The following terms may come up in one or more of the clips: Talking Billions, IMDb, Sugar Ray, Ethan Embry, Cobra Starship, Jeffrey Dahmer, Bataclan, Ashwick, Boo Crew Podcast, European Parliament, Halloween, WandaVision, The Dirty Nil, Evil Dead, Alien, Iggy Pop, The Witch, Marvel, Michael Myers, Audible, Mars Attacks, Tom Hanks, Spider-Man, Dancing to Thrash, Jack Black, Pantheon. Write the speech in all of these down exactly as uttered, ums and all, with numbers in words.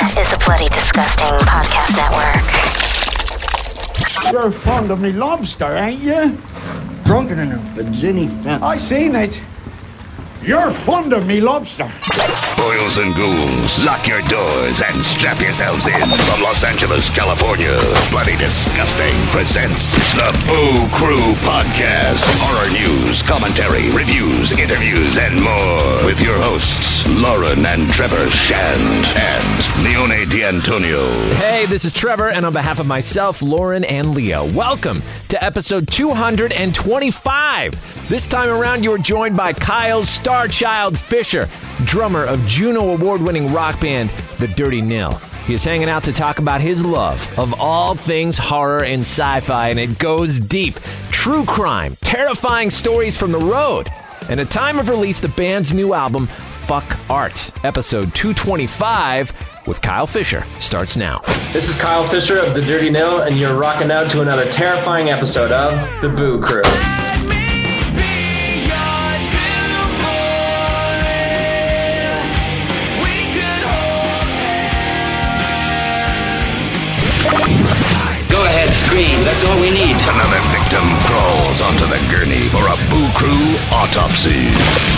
This is the Bloody Disgusting Podcast Network. You're fond of me lobster, ain't you? Drunken enough, but Ginny Fenton. I seen it. You're fond of me lobster. Boils and ghouls, lock your doors and strap yourselves in. From Los Angeles, California, Bloody Disgusting presents the Boo Crew Podcast. Horror news, commentary, reviews, interviews, and more. With your hosts, Lauren and Trevor Shand and Leone D'Antonio. Hey, this is Trevor, and on behalf of myself, Lauren, and Leo, welcome to episode two twenty-five. This time around, you are joined by Kyle Starchild Fisher, drummer of Juno Award-winning rock band The Dirty Nil. He is hanging out to talk about his love of all things horror and sci-fi, and it goes deep. True crime, terrifying stories from the road, and at time of release, the band's new album, Fuck Art. Episode two twenty-five with Kyle Fisher starts now. This is Kyle Fisher of The Dirty Nil, and you're rocking out to another terrifying episode of The Boo Crew. Scream. That's all we need. Another victim crawls onto the gurney for a Boo Crew autopsy.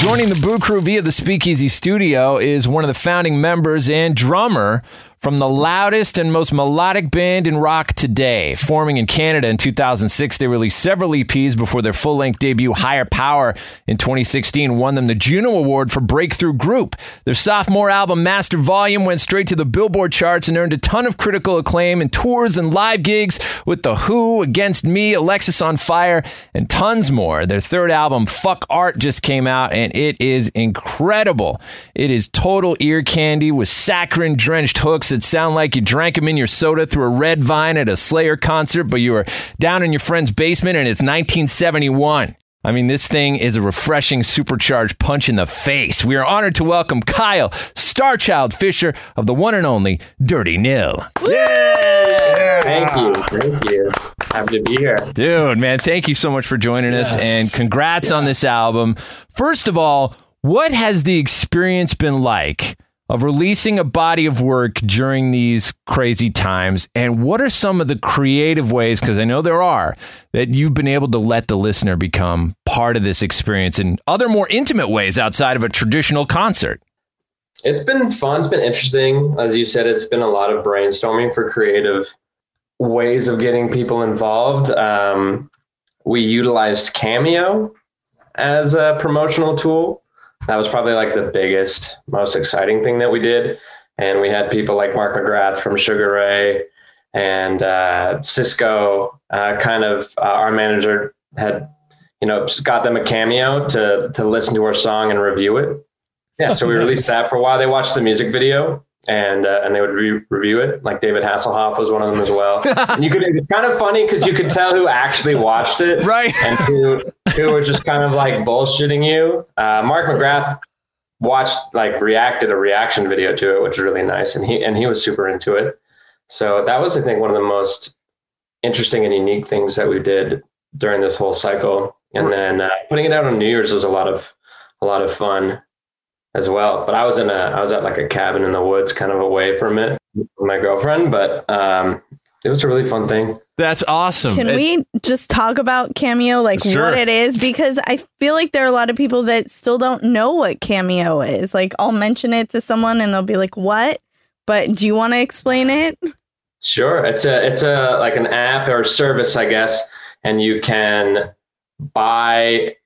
Joining the Boo Crew via the Speakeasy Studio is one of the founding members and drummer from the loudest and most melodic band in rock today. Forming in Canada in two thousand six, they released several E Ps before their full-length debut, Higher Power, in twenty sixteen, won them the Juno Award for Breakthrough Group. Their sophomore album, Master Volume, went straight to the Billboard charts and earned a ton of critical acclaim and tours and live gigs with The Who, Against Me, Alexis on Fire, and tons more. Their third album, Fuck Art, just came out, and it is incredible. It is total ear candy with saccharine-drenched hooks that sound like you drank them in your soda through a red vine at a Slayer concert, but you were down in your friend's basement and it's nineteen seventy-one. I mean, this thing is a refreshing, supercharged punch in the face. We are honored to welcome Kyle Starchild Fisher of the one and only Dirty Nil. Yeah! Thank you. Thank you. Happy to be here. Dude, man, thank you so much for joining yes. us, and congrats yeah. on this album. First of all, what has the experience been like of releasing a body of work during these crazy times? And what are some of the creative ways, because I know there are, that you've been able to let the listener become part of this experience in other more intimate ways outside of a traditional concert? It's been fun. It's been interesting. As you said, it's been a lot of brainstorming for creative ways of getting people involved. Um, we utilized Cameo as a promotional tool. That was probably like the biggest, most exciting thing that we did. And we had people like Mark McGrath from Sugar Ray and uh, Cisco, uh, kind of uh, our manager had, you know, got them a cameo to to listen to our song and review it. Yeah, so we released that for a while. They watched the music video and uh, and they would re- review it. Like David Hasselhoff was one of them as well. And you could, it was kind of funny because you could tell who actually watched it, right? And who who was just kind of like bullshitting you. Uh, Mark McGrath watched, like, reacted a reaction video to it, which was really nice, and he and he was super into it. So that was, I think, one of the most interesting and unique things that we did during this whole cycle. And then uh, putting it out on New Year's was a lot of a lot of fun as well. But I was in a, I was at like a cabin in the woods, kind of away from it with my girlfriend, but um, it was a really fun thing. That's awesome. Can it, we just talk about Cameo, like sure. what it is? Because I feel like there are a lot of people that still don't know what Cameo is. Like, I'll mention it to someone and they'll be like, what? But do you want to explain it? Sure. It's a, it's a, like an app or service, I guess. And you can buy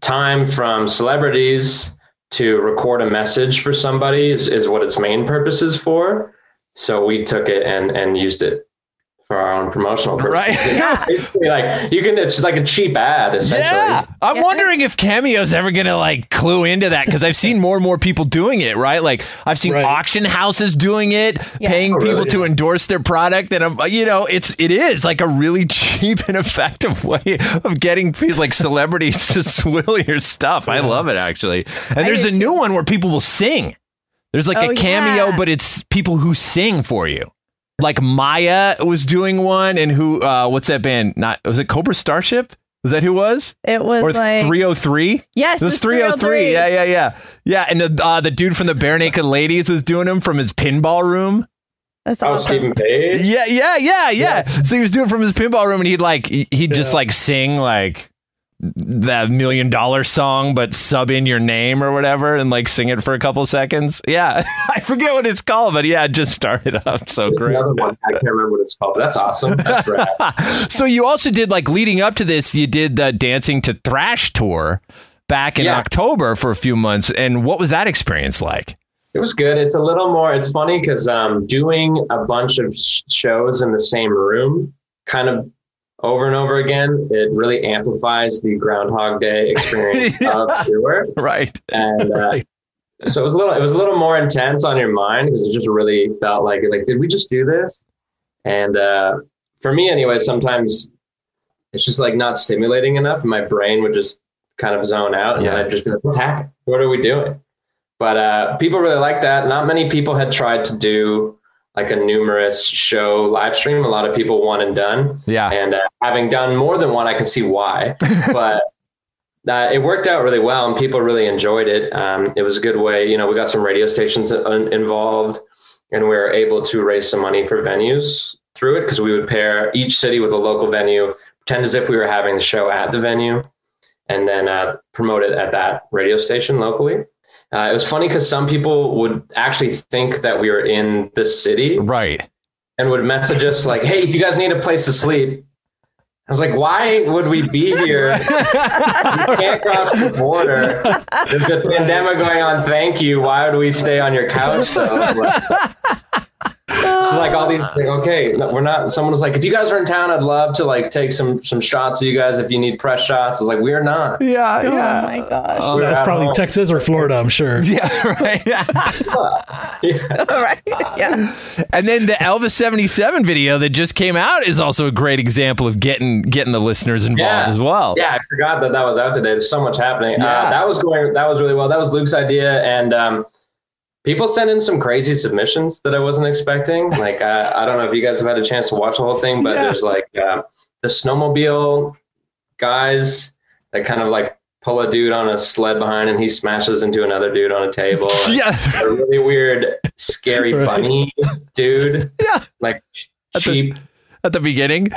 time from celebrities to record a message for somebody is, is what its main purpose is for. So we took it and, and used it for our own promotional purposes. Right. Yeah. Basically, like, you can, it's like a cheap ad, essentially. Yeah. I'm yeah. wondering if Cameo's ever going to like clue into that, because I've seen more and more people doing it, right? Like, I've seen right. auction houses doing it, yeah. paying oh, people really? to yeah. endorse their product. And, I'm, you know, it's, it is like a really cheap and effective way of getting like celebrities to swill your stuff. Yeah. I love it, actually. And I there's a new one where people will sing. There's like oh, a Cameo, yeah. but it's people who sing for you. Like Maya was doing one, and who, uh, what's that band? Not, was it Cobra Starship? Was that who was? It was or like three oh three. Yes, it was, it was three oh three. Yeah, yeah, yeah, yeah. And the, uh, the dude from the Bare Naked Ladies was doing him from his pinball room. That's awesome. Oh, Stephen Page. Yeah, yeah, yeah, yeah, yeah. So he was doing it from his pinball room, and he'd like he'd yeah. just like sing like that million dollar song, but sub in your name or whatever, and like sing it for a couple seconds. Yeah, I forget what it's called, but yeah, it just started up. So There's great. Another one, I can't remember what it's called. But that's awesome. That's rad. So you also did like leading up to this, you did the Dancing to Thrash tour back in yeah. October for a few months, and what was that experience like? It was good. It's a little more, it's funny because um, doing a bunch of sh- shows in the same room kind of over and over again, it really amplifies the Groundhog Day experience yeah. of tour. Right. And uh, right. so it was a little, it was a little more intense on your mind because it just really felt like, like, did we just do this? And uh, for me anyway, sometimes it's just like not stimulating enough. And my brain would just kind of zone out and yeah. then I'd just be like, what's happening? What are we doing? But uh, people really liked that. Not many people had tried to do like a numerous show live stream. A lot of people one and done. Yeah. And uh, having done more than one, I could see why. But uh, it worked out really well and people really enjoyed it. Um, it was a good way. You know, we got some radio stations un- involved and we were able to raise some money for venues through it because we would pair each city with a local venue, pretend as if we were having the show at the venue and then uh, promote it at that radio station locally. Uh, it was funny because some people would actually think that we were in the city. Right. And would message us like, hey, you guys need a place to sleep. I was like, why would we be here? You can't cross the border. There's a pandemic going on. Thank you. Why would we stay on your couch, though? It's so, like all these like, okay, no, we're not. Someone was like, if you guys are in town, I'd love to like take some some shots of you guys if you need press shots. I was like, we're not. Yeah, oh, yeah. Oh my gosh. Oh, that's probably home. Texas or Florida, I'm sure. Yeah, right. Yeah. yeah. Right. Yeah. And then the Elvis seventy-seven video that just came out is also a great example of getting getting the listeners involved yeah. as well. Yeah, I forgot that that was out today. There's so much happening. Yeah. Uh, that was going. That was really well. That was Luke's idea, and. um People sent in some crazy submissions that I wasn't expecting. Like, uh, I don't know if you guys have had a chance to watch the whole thing, but yeah. there's like uh, the snowmobile guys that kind of like pull a dude on a sled behind and he smashes into another dude on a table. Yeah. A really weird, scary right. bunny dude. Yeah. Like cheap. At the beginning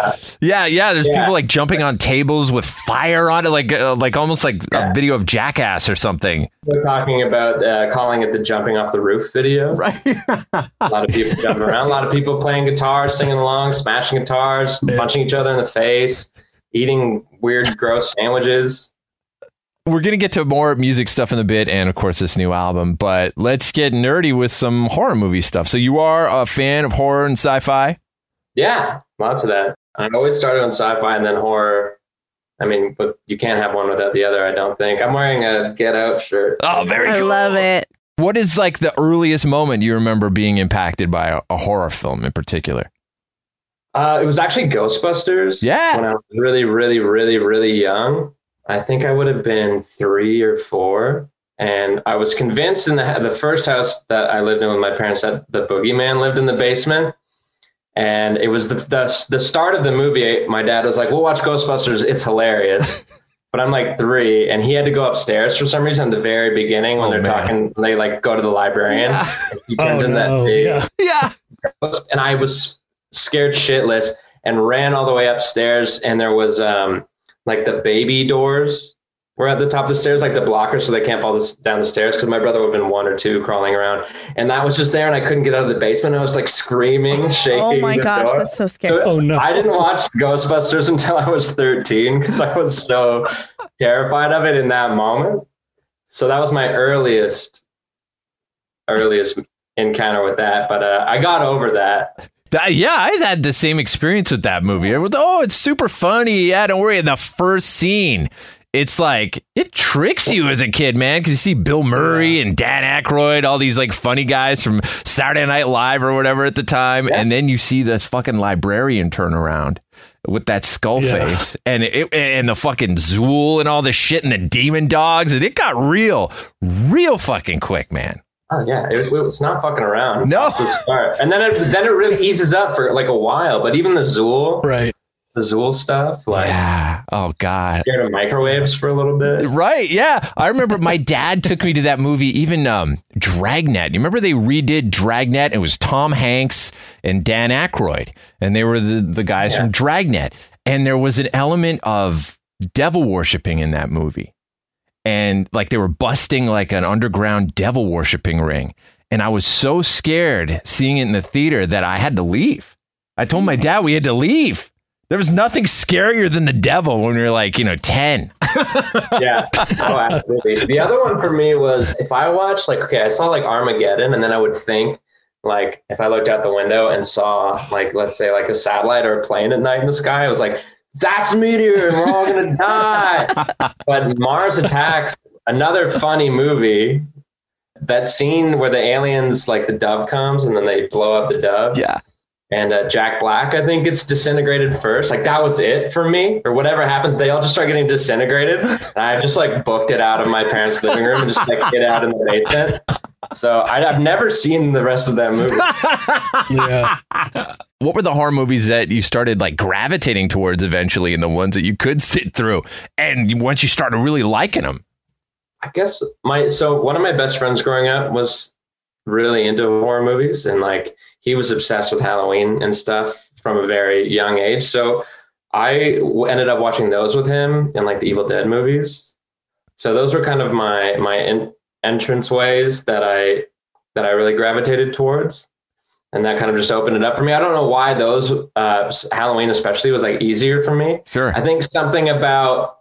yeah yeah there's yeah. people like jumping on tables with fire on it like uh, like almost like yeah. a video of Jackass or something. We're talking about uh, calling it the jumping off the roof video, right? A lot of people jumping around, a lot of people playing guitars, singing along, smashing guitars, yeah. punching each other in the face, eating weird gross sandwiches. We're going to get to more music stuff in a bit and, of course, this new album, but let's get nerdy with some horror movie stuff. So you are a fan of horror and sci-fi? Yeah, lots of that. I always started on sci-fi and then horror. I mean, but you can't have one without the other, I don't think. I'm wearing a Get Out shirt. Oh, very cool. I love it. What is like the earliest moment you remember being impacted by a, a horror film in particular? Uh, it was actually Ghostbusters. Yeah. When I was really, really, really, really young. I think I would have been three or four. And I was convinced in the, the first house that I lived in with my parents that the boogeyman lived in the basement. And it was the, the the start of the movie. My dad was like, we'll watch Ghostbusters. It's hilarious. But I'm like three and he had to go upstairs for some reason at the very beginning when oh, they're man. talking. They like go to the librarian. Yeah. And he turned oh, in no. that big, yeah. yeah. And I was scared shitless and ran all the way upstairs. And there was um like the baby doors were at the top of the stairs, like the blockers, so they can't fall this, down the stairs. Because my brother would have been one or two crawling around, and that was just there, and I couldn't get out of the basement. I was like screaming, shaking. Oh my gosh, door. That's so scary! So, oh no! I didn't watch Ghostbusters until I was thirteen because I was so terrified of it in that moment. So that was my earliest, earliest encounter with that. But uh, I got over that. Yeah, I had the same experience with that movie. Was, oh, it's super funny. Yeah, don't worry. In the first scene. It's like, it tricks you as a kid, man, because you see Bill Murray and Dan Aykroyd, all these like funny guys from Saturday Night Live or whatever at the time. Yeah. And then you see this fucking librarian turn around with that skull yeah. face and it and the fucking Zool and all this shit and the demon dogs. And it got real, real fucking quick, man. Oh, yeah. It, it's not fucking around. No. The start. And then it, then it really eases up for like a while. But even the Zool. Right. Zool stuff. Like, yeah. Oh, God. Scared of microwaves for a little bit. Right. Yeah. I remember my dad took me to that movie, even um, Dragnet. You remember they redid Dragnet? It was Tom Hanks and Dan Aykroyd, and they were the, the guys yeah. from Dragnet. And there was an element of devil worshiping in that movie. And like they were busting like an underground devil worshiping ring. And I was so scared seeing it in the theater that I had to leave. I told my dad we had to leave. There was nothing scarier than the devil when we were like, you know, ten. Yeah. Oh, absolutely. The other one for me was if I watched like, okay, I saw like Armageddon, and then I would think like if I looked out the window and saw like, let's say like a satellite or a plane at night in the sky, I was like, that's a meteor and we're all going to die. But Mars Attacks, another funny movie. That scene where the aliens, like the dove comes and then they blow up the dove. Yeah. And uh, Jack Black, I think, gets disintegrated first. Like, that was it for me. Or whatever happened, they all just start getting disintegrated. And I just, like, booked it out of my parents' living room and just, like, get out in the basement. So I, I've never seen the rest of that movie. Yeah. What were the horror movies that you started, like, gravitating towards eventually, and the ones that you could sit through? And once you started really liking them? I guess my... So one of my best friends growing up was really into horror movies, and, like, he was obsessed with Halloween and stuff from a very young age. So I w- ended up watching those with him and like the Evil Dead movies. So those were kind of my, my en- entrance ways that I, that I really gravitated towards. And that kind of just opened it up for me. I don't know why those uh, Halloween especially was like easier for me. Sure. I think something about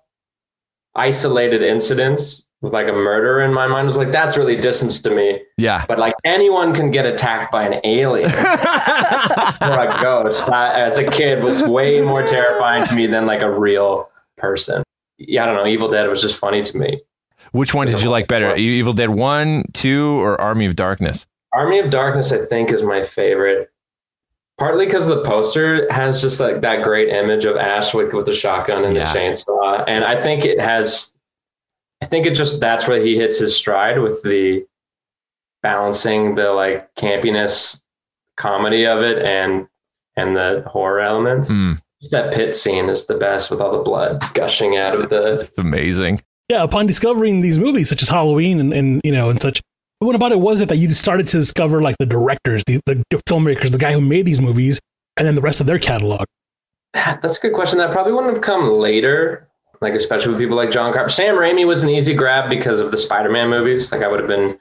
isolated incidents with like a murder in my mind was like, that's really distanced to me. Yeah. But like anyone can get attacked by an alien or a ghost. I, as a kid, was way more terrifying to me than like a real person. Yeah. I don't know. Evil Dead was just funny to me. Which one did you like better? One. Evil Dead one, two, or Army of Darkness? Army of Darkness, I think, is my favorite. Partly because the poster has just like that great image of Ashwick with the shotgun and yeah. the chainsaw. And I think it has... I think it just, that's where he hits his stride with the balancing the like campiness comedy of it and, and the horror elements. Mm. That pit scene is the best with all the blood gushing out of the... It's amazing. Yeah. Upon discovering these movies such as Halloween and, and, you know, and such, what about it was it that you started to discover like the directors, the, the filmmakers, the guy who made these movies, and then the rest of their catalog? That's a good question. That probably wouldn't have come later. Like, especially with people like John Carpenter. Sam Raimi was an easy grab because of the Spider-Man movies. Like, I would have been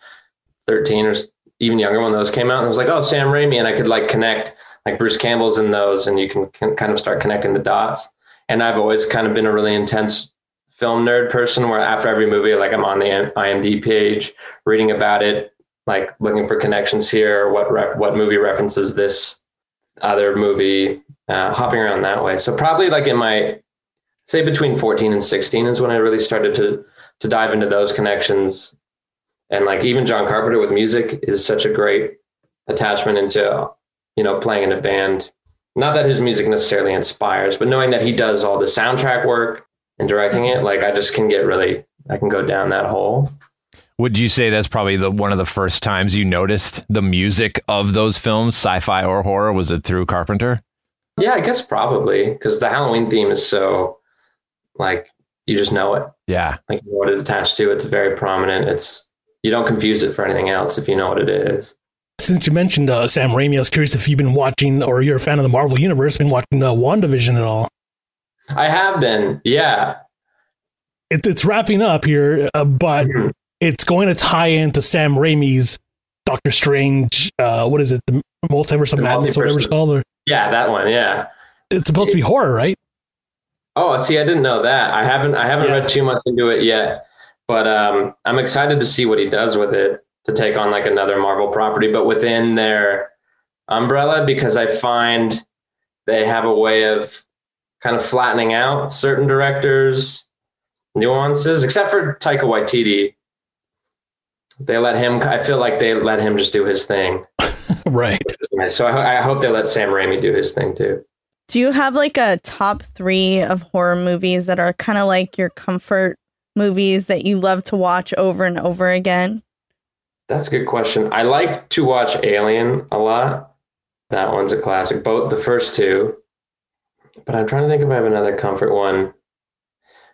thirteen or even younger when those came out. And I was like, oh, Sam Raimi. And I could, like, connect, like, Bruce Campbell's in those. And you can, can kind of start connecting the dots. And I've always kind of been a really intense film nerd person where after every movie, like, I'm on the IMDb page reading about it, like, looking for connections here. What re- what movie references this other movie? Uh, hopping around that way. So probably, like, in my... say between fourteen and sixteen is when I really started to, to dive into those connections. And like even John Carpenter with music is such a great attachment into, you know, playing in a band. Not that his music necessarily inspires, but knowing that he does all the soundtrack work and directing it, like I just can get really, I can go down that hole. Would you say that's probably the one of the first times you noticed the music of those films, sci-fi or horror? Was it through Carpenter? Yeah, I guess probably, because the Halloween theme is so... like you just know it. Yeah. Like you know what it attached to. It's very prominent. It's, you don't confuse it for anything else if you know what it is. Since you mentioned uh, Sam Raimi, I was curious if you've been watching, or you're a fan of the Marvel universe, been watching uh, WandaVision at all. I have been. Yeah. It, it's wrapping up here, uh, but mm-hmm. it's going to tie into Sam Raimi's Doctor Strange. Uh, what is it? The Multiverse of the Madness, whatever it's called. Or... Yeah. That one. Yeah. It's supposed it, to be horror, right? Oh, see, I didn't know that. I haven't I haven't yeah. read too much into it yet, but um, I'm excited to see what he does with it to take on like another Marvel property, but within their umbrella, because I find they have a way of kind of flattening out certain directors' nuances, except for Taika Waititi. They let him, I feel like they let him just do his thing. Right. So I, I hope they let Sam Raimi do his thing too. Do you have like a top three of horror movies that are kind of like your comfort movies that you love to watch over and over again? That's a good question. I like to watch Alien a lot. That one's a classic. Both the first two. But I'm trying to think if I have another comfort one.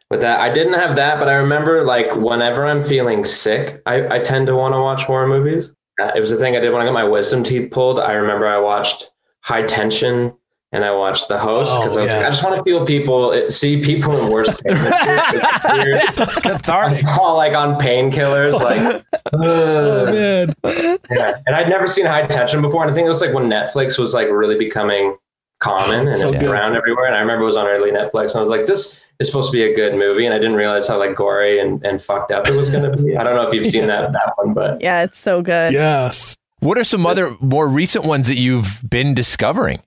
With that, I didn't have that, but I remember, like, whenever I'm feeling sick, I, I tend to want to watch horror movies. Uh, it was the thing I did when I got my wisdom teeth pulled. I remember I watched High Tension and I watched The Host because oh, I was yeah. like, I just want to feel people, it, see people in worse pain. It's cathartic. I'm all like on painkillers, like, oh, man. Yeah. And I'd never seen High Tension before. And I think it was like when Netflix was like really becoming common and so around everywhere. And I remember it was on early Netflix and I was like, this is supposed to be a good movie. And I didn't realize how like gory and, and fucked up it was going to be. I don't know if you've seen yeah. that, that one, but yeah, it's so good. Yes. What are some other more recent ones that you've been discovering?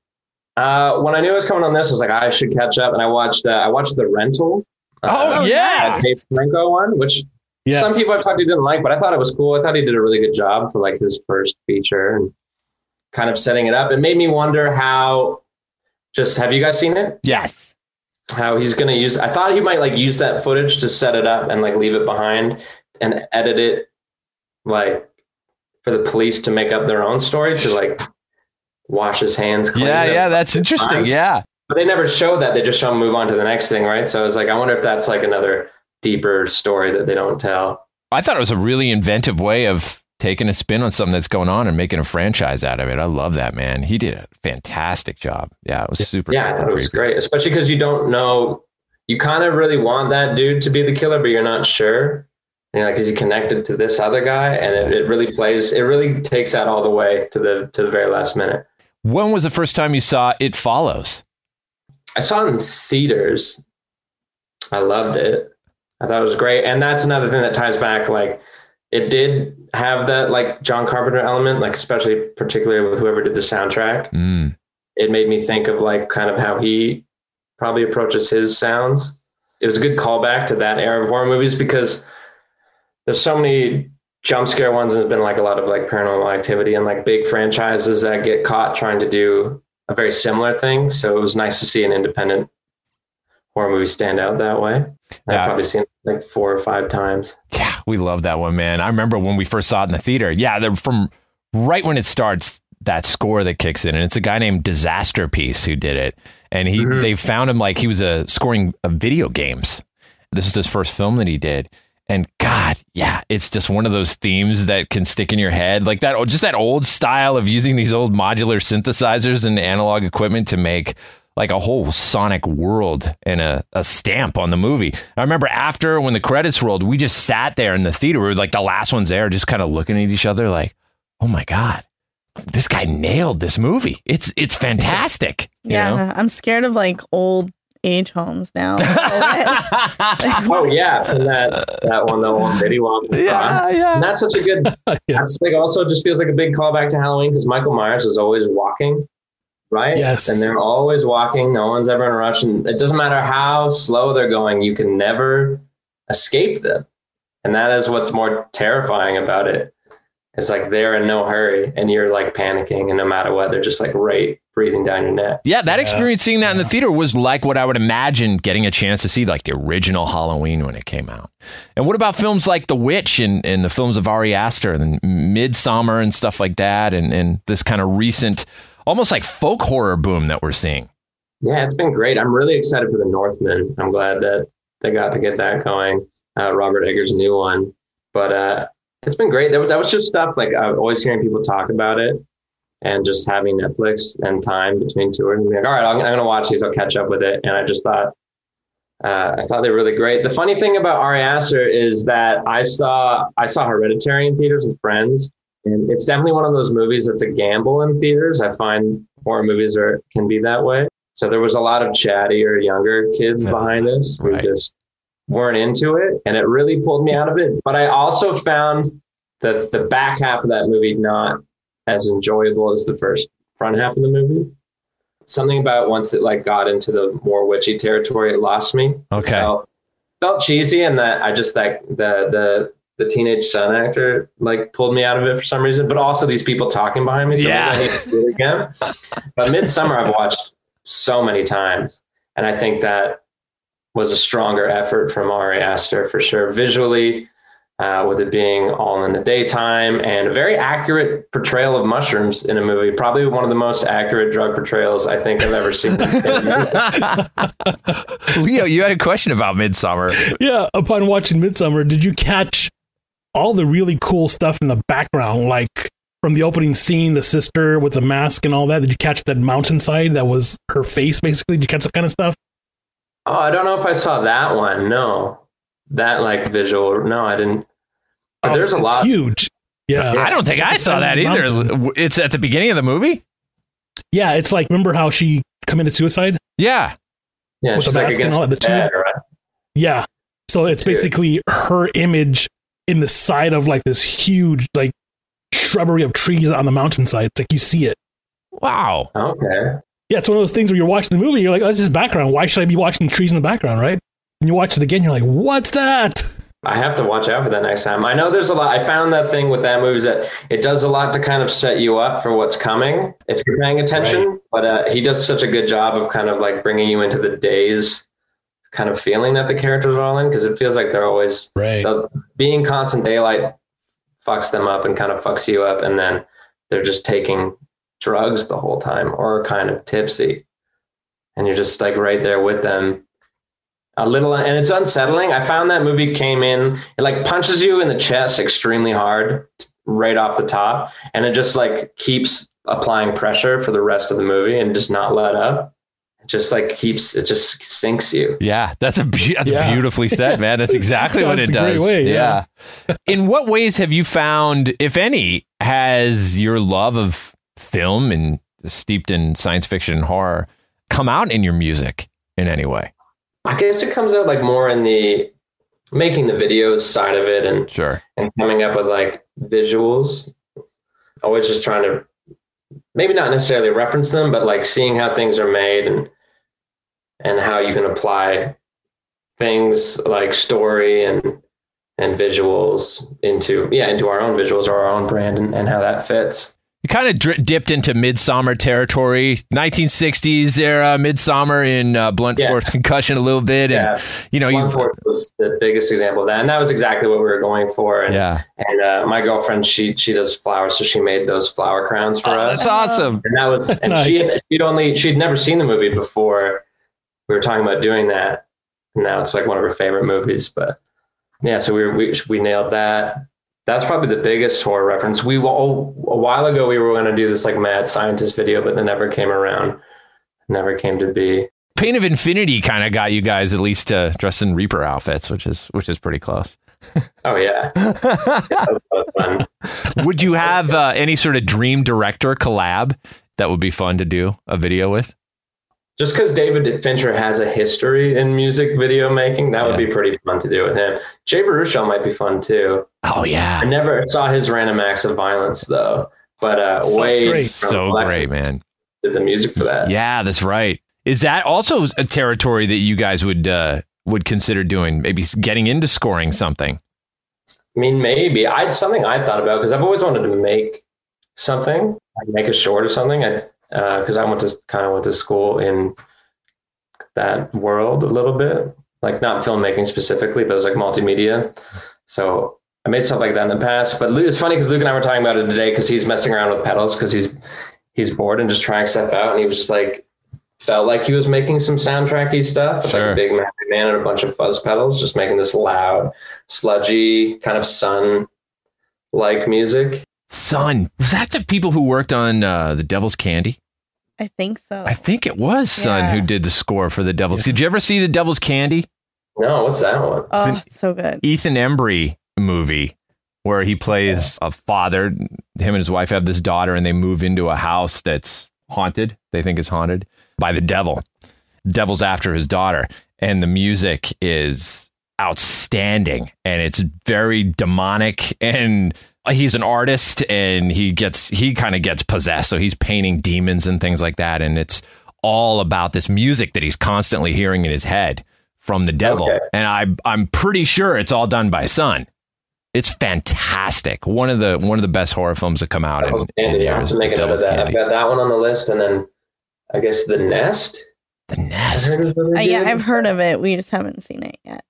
Uh, when I knew it was coming on this, I was like, I should catch up. And I watched, uh, I watched The Rental. Uh, oh yeah. Dave Franco one, which yes. some people I thought he didn't like, but I thought it was cool. I thought he did a really good job for like his first feature and kind of setting it up. It made me wonder how, just, have you guys seen it? Yes. How he's going to use, I thought he might like use that footage to set it up and like leave it behind and edit it like for the police to make up their own story to like wash his hands clean. Yeah, yeah, that's interesting. Time. Yeah. But they never showed that. They just show him move on to the next thing, right? So I was like, I wonder if that's like another deeper story that they don't tell. I thought it was a really inventive way of taking a spin on something that's going on and making a franchise out of it. I love that, man. He did a fantastic job. Yeah, it was super. Yeah, super it was creepy. Great, especially because you don't know. You kind of really want that dude to be the killer, but you're not sure. And you're like, is he connected to this other guy? And it, it really plays. It really takes that all the way to the to the very last minute. When was the first time you saw It Follows? I saw it in theaters. I loved it. I thought it was great, and that's another thing that ties back, like. It did have that like John Carpenter element, like especially particularly with whoever did the soundtrack. Mm. It made me think of like kind of how he probably approaches his sounds. It was a good callback to that era of horror movies because there's so many jump scare ones and there's been like a lot of like Paranormal Activity and like big franchises that get caught trying to do a very similar thing. So it was nice to see an independent horror movie stand out that way. Yeah. I've probably seen it like four or five times. Yeah. We love that one, man. I remember when we first saw it in the theater. Yeah, they're from right when it starts, that score that kicks in. And it's a guy named Disaster Piece who did it. And he mm-hmm. they found him like he was a scoring of video games. This is his first film that he did. And God, yeah, it's just one of those themes that can stick in your head. Like that, just that old style of using these old modular synthesizers and analog equipment to make like a whole sonic world and a, a stamp on the movie. I remember after when the credits rolled, we just sat there in the theater. We were like the last ones there, just kind of looking at each other like, oh my God, this guy nailed this movie. It's, it's fantastic. Yeah. You know? I'm scared of like old age homes now. Oh yeah. And that, that one, the one video one. Yeah, yeah. And that's such a good, yeah. That's like also just feels like a big callback to Halloween because Michael Myers is always walking. Right? Yes. And they're always walking. No one's ever in a rush. And it doesn't matter how slow they're going. You can never escape them. And that is what's more terrifying about it. It's like they're in no hurry and you're like panicking. And no matter what, they're just like right breathing down your neck. Yeah. That yeah. experience seeing that yeah. in the theater was like what I would imagine getting a chance to see like the original Halloween when it came out. And what about films like The Witch and, and the films of Ari Aster and Midsommar and stuff like that? And, and this kind of recent almost like folk horror boom that we're seeing. Yeah, it's been great. I'm really excited for The Northman. I'm glad that they got to get that going. Uh, Robert Eggers' new one. But uh, it's been great. That was, that was just stuff like I was always hearing people talk about it and just having Netflix and time between tours and being like, all right, I'm, I'm going to watch these. I'll catch up with it. And I just thought, uh, I thought they were really great. The funny thing about Ari Aster is that I saw, I saw Hereditary in theaters with friends. And it's definitely one of those movies that's a gamble in theaters. I find horror movies are can be that way. So there was a lot of chattier, younger kids yeah. behind us who right. just weren't into it. And it really pulled me out of it. But I also found that the back half of that movie not as enjoyable as the first front half of the movie. Something about once it like got into the more witchy territory, it lost me. Okay. So, felt cheesy and that I just like the the the teenage son actor like pulled me out of it for some reason, but also these people talking behind me. So yeah. I need to do it again. But Midsommar I've watched so many times. And I think that was a stronger effort from Ari Aster for sure. Visually, uh, with it being all in the daytime, and a very accurate portrayal of mushrooms in a movie. Probably one of the most accurate drug portrayals I think I've ever seen. Leo, you had a question about Midsommar. Yeah. Upon watching Midsommar, did you catch all the really cool stuff in the background? Like from the opening scene, the sister with the mask and all that. Did you catch that mountainside that was her face, basically? Did you catch that kind of stuff? Oh, I don't know if I saw that one. No. That like visual. No, I didn't. But oh, there's a lot. Huge. Yeah. yeah. I don't think it's I saw that either. Mountain. It's at the beginning of the movie. Yeah. It's like, remember how she committed suicide? Yeah. Yeah. With the mask like and all that. The tube. Right? Yeah. So it's Dude. basically her image in the side of like this huge, like shrubbery of trees on the mountainside. It's like, you see it. Wow. Okay. Yeah, it's one of those things where you're watching the movie, you're like, oh, this is background. Why should I be watching trees in the background, right? And you watch it again, you're like, what's that? I have to watch out for that next time. I know there's a lot. I found that thing with that movie is that it does a lot to kind of set you up for what's coming if you're paying attention. Right. But uh, he does such a good job of kind of like bringing you into the daze kind of feeling that the characters are all in, because it feels like they're always... Right. The, being constant daylight fucks them up and kind of fucks you up, and then they're just taking... drugs the whole time, or kind of tipsy, and you're just like right there with them a little, and it's unsettling. I found that movie came in, it like punches you in the chest extremely hard right off the top, and it just like keeps applying pressure for the rest of the movie and just not let up. It just like keeps, it just sinks you. Yeah, that's a, be- that's yeah. beautifully said, man. That's exactly yeah, what it does. Way, yeah. yeah. In what ways have you found, if any, has your love of film and steeped in science fiction and horror come out in your music in any way? I guess it comes out like more in the making the videos side of it, and sure, and coming up with like visuals, always just trying to maybe not necessarily reference them, but like seeing how things are made and and how you can apply things like story and and visuals into yeah into our own visuals or our own brand, and, and how that fits. You kind of dri- dipped into Midsommar territory, nineteen sixties era Midsommar in uh, blunt yeah. force concussion a little bit, yeah. and you know, blunt force was the biggest example of that, and that was exactly what we were going for. And, yeah, and uh, my girlfriend, she she does flowers, so she made those flower crowns for oh, us. That's awesome. And that was, and nice. she she'd only she'd never seen the movie before we were talking about doing that, and now it's like one of her favorite movies. But yeah, so we were, we we nailed that. That's probably the biggest horror reference. We will, a while ago, we were going to do this like mad scientist video, but it never came around. Never came to be. Pain of Infinity kind of got you guys at least to dress in Reaper outfits, which is which is pretty close. Oh, yeah. That was fun. Would you have uh, any sort of dream director collab that would be fun to do a video with? Just because David Fincher has a history in music video making, that yeah. would be pretty fun to do with him. Jay Baruchel might be fun, too. Oh, yeah. I never saw his Random Acts of Violence, though. But uh, so way great. So great, man. Did the music for that. Yeah, that's right. Is that also a territory that you guys would uh, would consider doing? Maybe getting into scoring something? I mean, maybe. I something I thought about, because I've always wanted to make something, like make a short or something. I because uh, I went to kind of went to school in that world a little bit, like not filmmaking specifically, but it was like multimedia. So I made stuff like that in the past. But Luke, it's funny because Luke and I were talking about it today, because he's messing around with pedals because he's he's bored and just trying stuff out. And he was just like, felt like he was making some soundtracky stuff with sure. like a big man and a bunch of fuzz pedals, just making this loud, sludgy kind of sun-like music. Sun. Was that the people who worked on uh, The Devil's Candy? I think so. I think it was Sun yeah. who did the score for The Devil's. Did you ever see The Devil's Candy? No, what's that one? Oh, it's it's so good. Ethan Embry movie where he plays yeah. a father. Him and his wife have this daughter, and they move into a house that's haunted. They think is haunted by the devil. The devil's after his daughter, and the music is outstanding, and it's very demonic, and he's an artist, and he gets he kind of gets possessed. So he's painting demons and things like that. And it's all about this music that he's constantly hearing in his head from the devil. Okay. And I, I'm pretty sure it's all done by Sun. It's fantastic. One of the one of the best horror films that come out. Devil's in, Candy. in years, I have to make a note of that. Candy. I've got that one on the list. And then I guess The Nest. The Nest. Uh, yeah, I've heard of it. We just haven't seen it yet.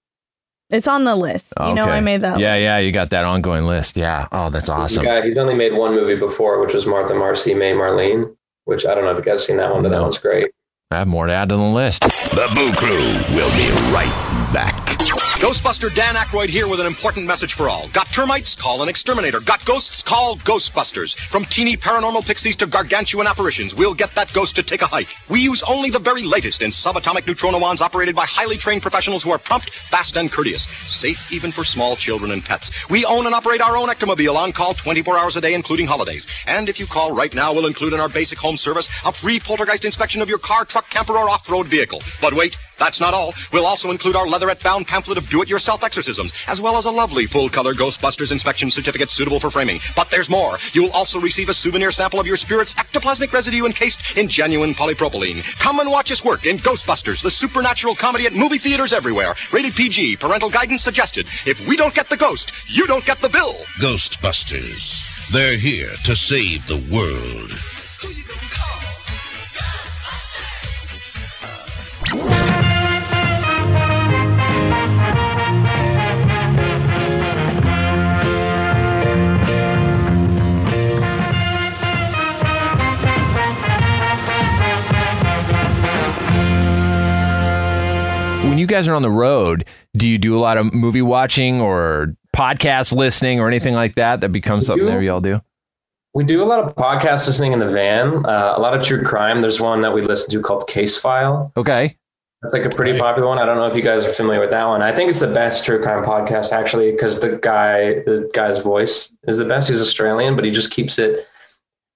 It's on the list. Oh, you know, okay. I made that. Yeah, list. Yeah, you got that ongoing list. Yeah. Oh, that's awesome. He's, got, he's only made one movie before, which was Martha, Marcy, May, Marlene, which I don't know if you guys have seen that one, but no. That one's great. I have more to add to the list. The Boo Crew will be right back. Ghostbuster Dan Aykroyd here with an important message for all. Got termites? Call an exterminator. Got ghosts? Call Ghostbusters. From teeny paranormal pixies to gargantuan apparitions, we'll get that ghost to take a hike. We use only the very latest in subatomic neutrino wands operated by highly trained professionals who are prompt, fast, and courteous. Safe even for small children and pets. We own and operate our own ectomobile on call twenty-four hours a day, including holidays. And if you call right now, we'll include in our basic home service a free poltergeist inspection of your car, truck, camper, or off-road vehicle. But wait, that's not all. We'll also include our leatherette-bound pamphlet of do-it-yourself exorcisms, as well as a lovely full-color Ghostbusters inspection certificate suitable for framing. But there's more. You'll also receive a souvenir sample of your spirit's ectoplasmic residue encased in genuine polypropylene. Come and watch us work in Ghostbusters, the supernatural comedy at movie theaters everywhere. Rated P G, parental guidance suggested. If we don't get the ghost, you don't get the bill. Ghostbusters. They're here to save the world. Who you gonna call? Ghostbusters! When you guys are on the road, do you do a lot of movie watching or podcast listening or anything like that that becomes we something do, that y'all do? We do a lot of podcast listening in the van, uh, a lot of true crime. There's one that we listen to called Case File. Okay. That's like a pretty right. popular one. I don't know if you guys are familiar with that one. I think it's the best true crime podcast, actually, because the guy, the guy's voice is the best. He's Australian, but he just keeps it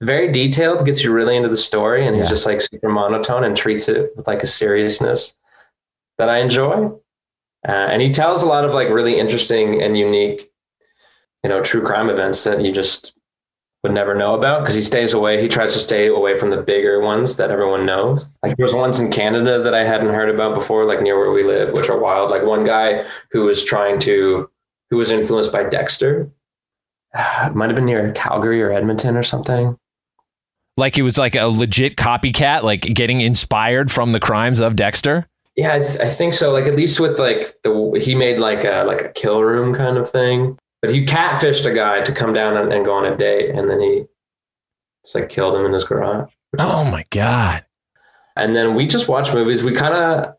very detailed, gets you really into the story, and yeah. he's just like super monotone and treats it with like a seriousness that I enjoy. Uh, and he tells a lot of like really interesting and unique, you know, true crime events that you just would never know about. Cause he stays away. He tries to stay away from the bigger ones that everyone knows. Like there was ones in Canada that I hadn't heard about before, like near where we live, which are wild. Like one guy who was trying to, who was influenced by Dexter. It might've been near Calgary or Edmonton or something. Like he was like a legit copycat, like getting inspired from the crimes of Dexter. Yeah, I, th- I think so. Like at least with like the he made like a like a kill room kind of thing, but he catfished a guy to come down and, and go on a date, and then he just like killed him in his garage. Oh my god! And then we just watch movies. We kind of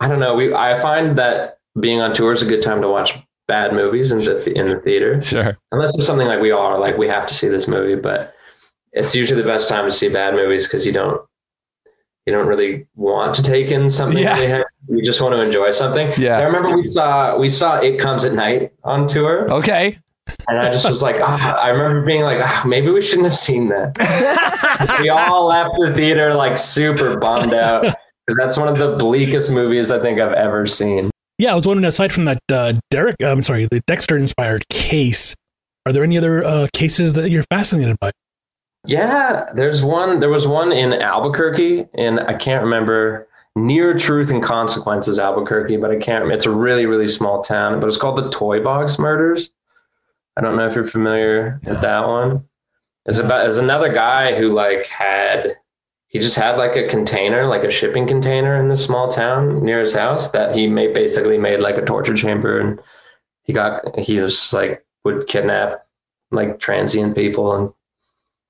I don't know. We I find that being on tour is a good time to watch bad movies in the in the theater. Sure. Unless it's something like we all are like we have to see this movie, but it's usually the best time to see bad movies because you don't. You don't really want to take in something. Yeah. They have. You just want to enjoy something. Yeah. So I remember we saw, we saw It Comes at Night on tour. Okay. And I just was like, ah, I remember being like, ah, maybe we shouldn't have seen that. We all left the theater like super bummed out. Cause that's one of the bleakest movies I think I've ever seen. Yeah. I was wondering, aside from that, uh, Derek, I'm sorry, the Dexter inspired case, are there any other uh, cases that you're fascinated by? Yeah, there's one. There was one in Albuquerque, and I can't remember near Truth and Consequences, Albuquerque, but I can't. It's a really, really small town, but it's called the Toy Box Murders. I don't know if you're familiar no. with that one. It's no. about. It's another guy who like had. He just had like a container, like a shipping container, in this small town near his house that he made basically made like a torture chamber, and he got he was like would kidnap like transient people and.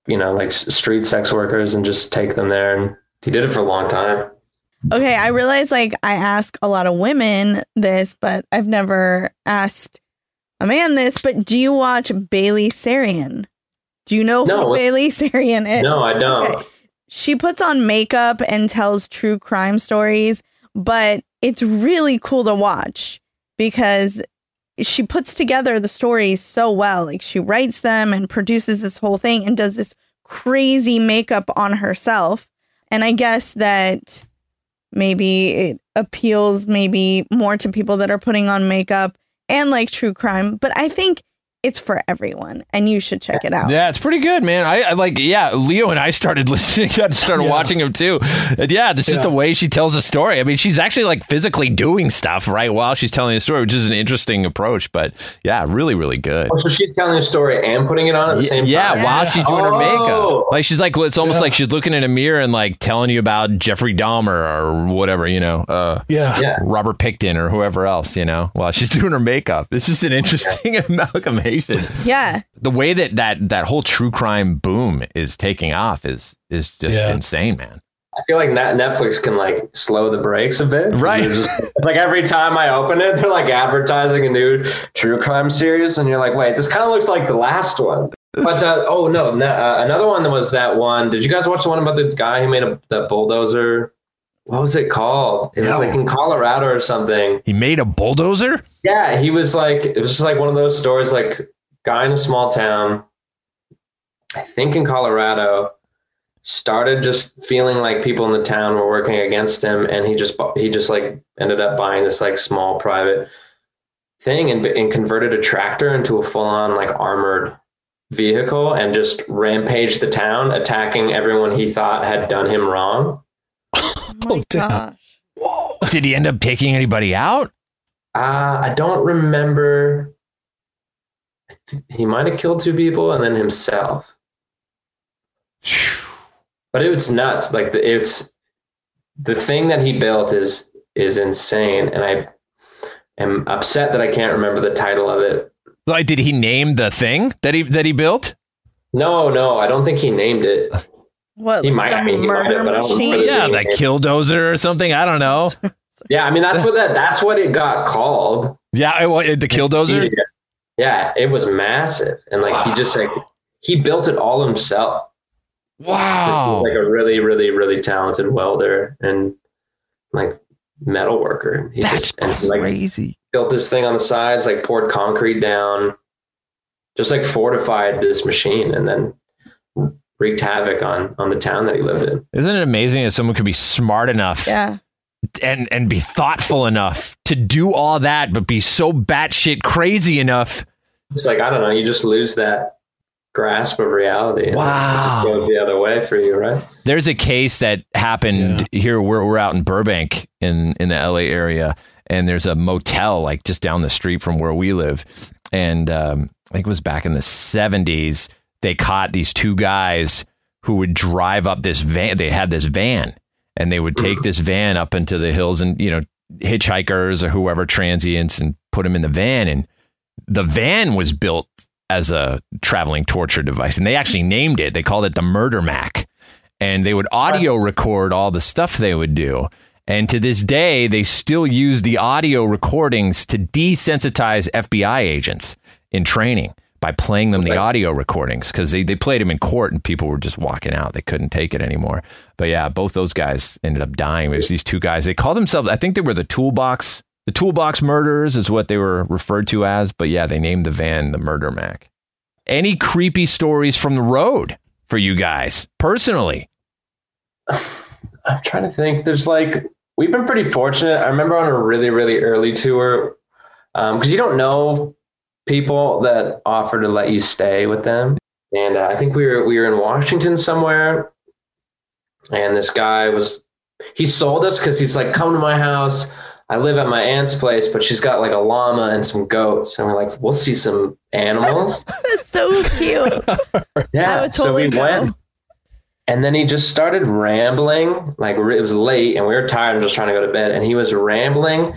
You know, like street sex workers and just take them there. And he did it for a long time. Okay. I realize like I ask a lot of women this, but I've never asked a man this, but do you watch Bailey Sarian? Do you know no, who Bailey Sarian is? No, I don't. Okay. She puts on makeup and tells true crime stories, but it's really cool to watch because she puts together the stories so well. Like she writes them and produces this whole thing and does this crazy makeup on herself. And I guess that maybe it appeals maybe more to people that are putting on makeup and like true crime. But I think it's for everyone, and you should check it out. Yeah, it's pretty good, man. I, I like, yeah, Leo and I started listening. I started yeah. watching him, too. And yeah, this is yeah. the way she tells the story. I mean, she's actually, like, physically doing stuff, right, while she's telling the story, which is an interesting approach. But, yeah, really, really good. Oh, so she's telling the story and putting it on at the yeah, same time? Yeah, while yeah. she's doing oh. her makeup. Like, she's like, it's almost yeah. like she's looking in a mirror and, like, telling you about Jeffrey Dahmer or whatever, you know. Uh, yeah. yeah. Robert Picton or whoever else, you know, while she's doing her makeup. It's just an interesting yeah. amalgamation. Yeah. The way that, that that whole true crime boom is taking off is is just yeah. insane, man. I feel like Netflix can like slow the brakes a bit. Right. Just, like every time I open it, they're like advertising a new true crime series. And you're like, wait, this kind of looks like the last one. But uh, oh, no, uh, another one that was that one. Did you guys watch the one about the guy who made a, the bulldozer? What was it called? It no. was like in Colorado or something. He made a bulldozer? Yeah, he was like, it was just like one of those stories, like guy in a small town, I think in Colorado, started just feeling like people in the town were working against him. And he just, he just like ended up buying this like small private thing and, and converted a tractor into a full on like armored vehicle and just rampaged the town, attacking everyone he thought had done him wrong. Oh, oh damn. Whoa. Did he end up taking anybody out? Uh, I don't remember. He might have killed two people and then himself. But it was nuts. Like the, it's the thing that he built is is insane, and I am upset that I can't remember the title of it. Like, did he name the thing that he that he built? No, no, I don't think he named it. What, he might, I mean, he might have, but I don't remember. Yeah, that killdozer or something. I don't know. Yeah, I mean, that's what that that's what it got called. Yeah, it, it, the killdozer. Yeah, it was massive, and like wow. he just like he built it all himself. Wow, this was, like a really, really, really talented welder and like metal worker. He that's just, and, like, crazy. Built this thing on the sides, like poured concrete down, just like fortified this machine, and then wreaked havoc on on the town that he lived in. Isn't it amazing that someone could be smart enough yeah. and and be thoughtful enough to do all that, but be so batshit crazy enough? It's like, I don't know, you just lose that grasp of reality. Wow. It goes the other way for you, right? There's a case that happened yeah. here. We're, we're out in Burbank in, in the L A area, and there's a motel like just down the street from where we live. And um, I think it was back in the seventies. They caught these two guys who would drive up this van. They had this van, and they would take this van up into the hills and, you know, hitchhikers or whoever, transients, and put them in the van. And the van was built as a traveling torture device. And they actually named it. They called it the Murder Mac. And they would audio record all the stuff they would do. And to this day, they still use the audio recordings to desensitize F B I agents in training, by playing them the audio recordings, because they, they played them in court and people were just walking out. They couldn't take it anymore. But yeah, both those guys ended up dying. It was these two guys. They called themselves, I think they were the toolbox, the toolbox murderers is what they were referred to as. But yeah, they named the van the Murder Mac. Any creepy stories from the road for you guys personally? I'm trying to think. There's like, we've been pretty fortunate. I remember on a really, really early tour, um, because you don't know people that offer to let you stay with them. And uh, I think we were, we were in Washington somewhere. And this guy was, he sold us, cause he's like, come to my house. I live at my aunt's place, but she's got like a llama and some goats. And we're like, we'll see some animals. That's so cute. Yeah. I would totally so we go. went. And then he just started rambling. Like, it was late and we were tired of just trying to go to bed. And he was rambling.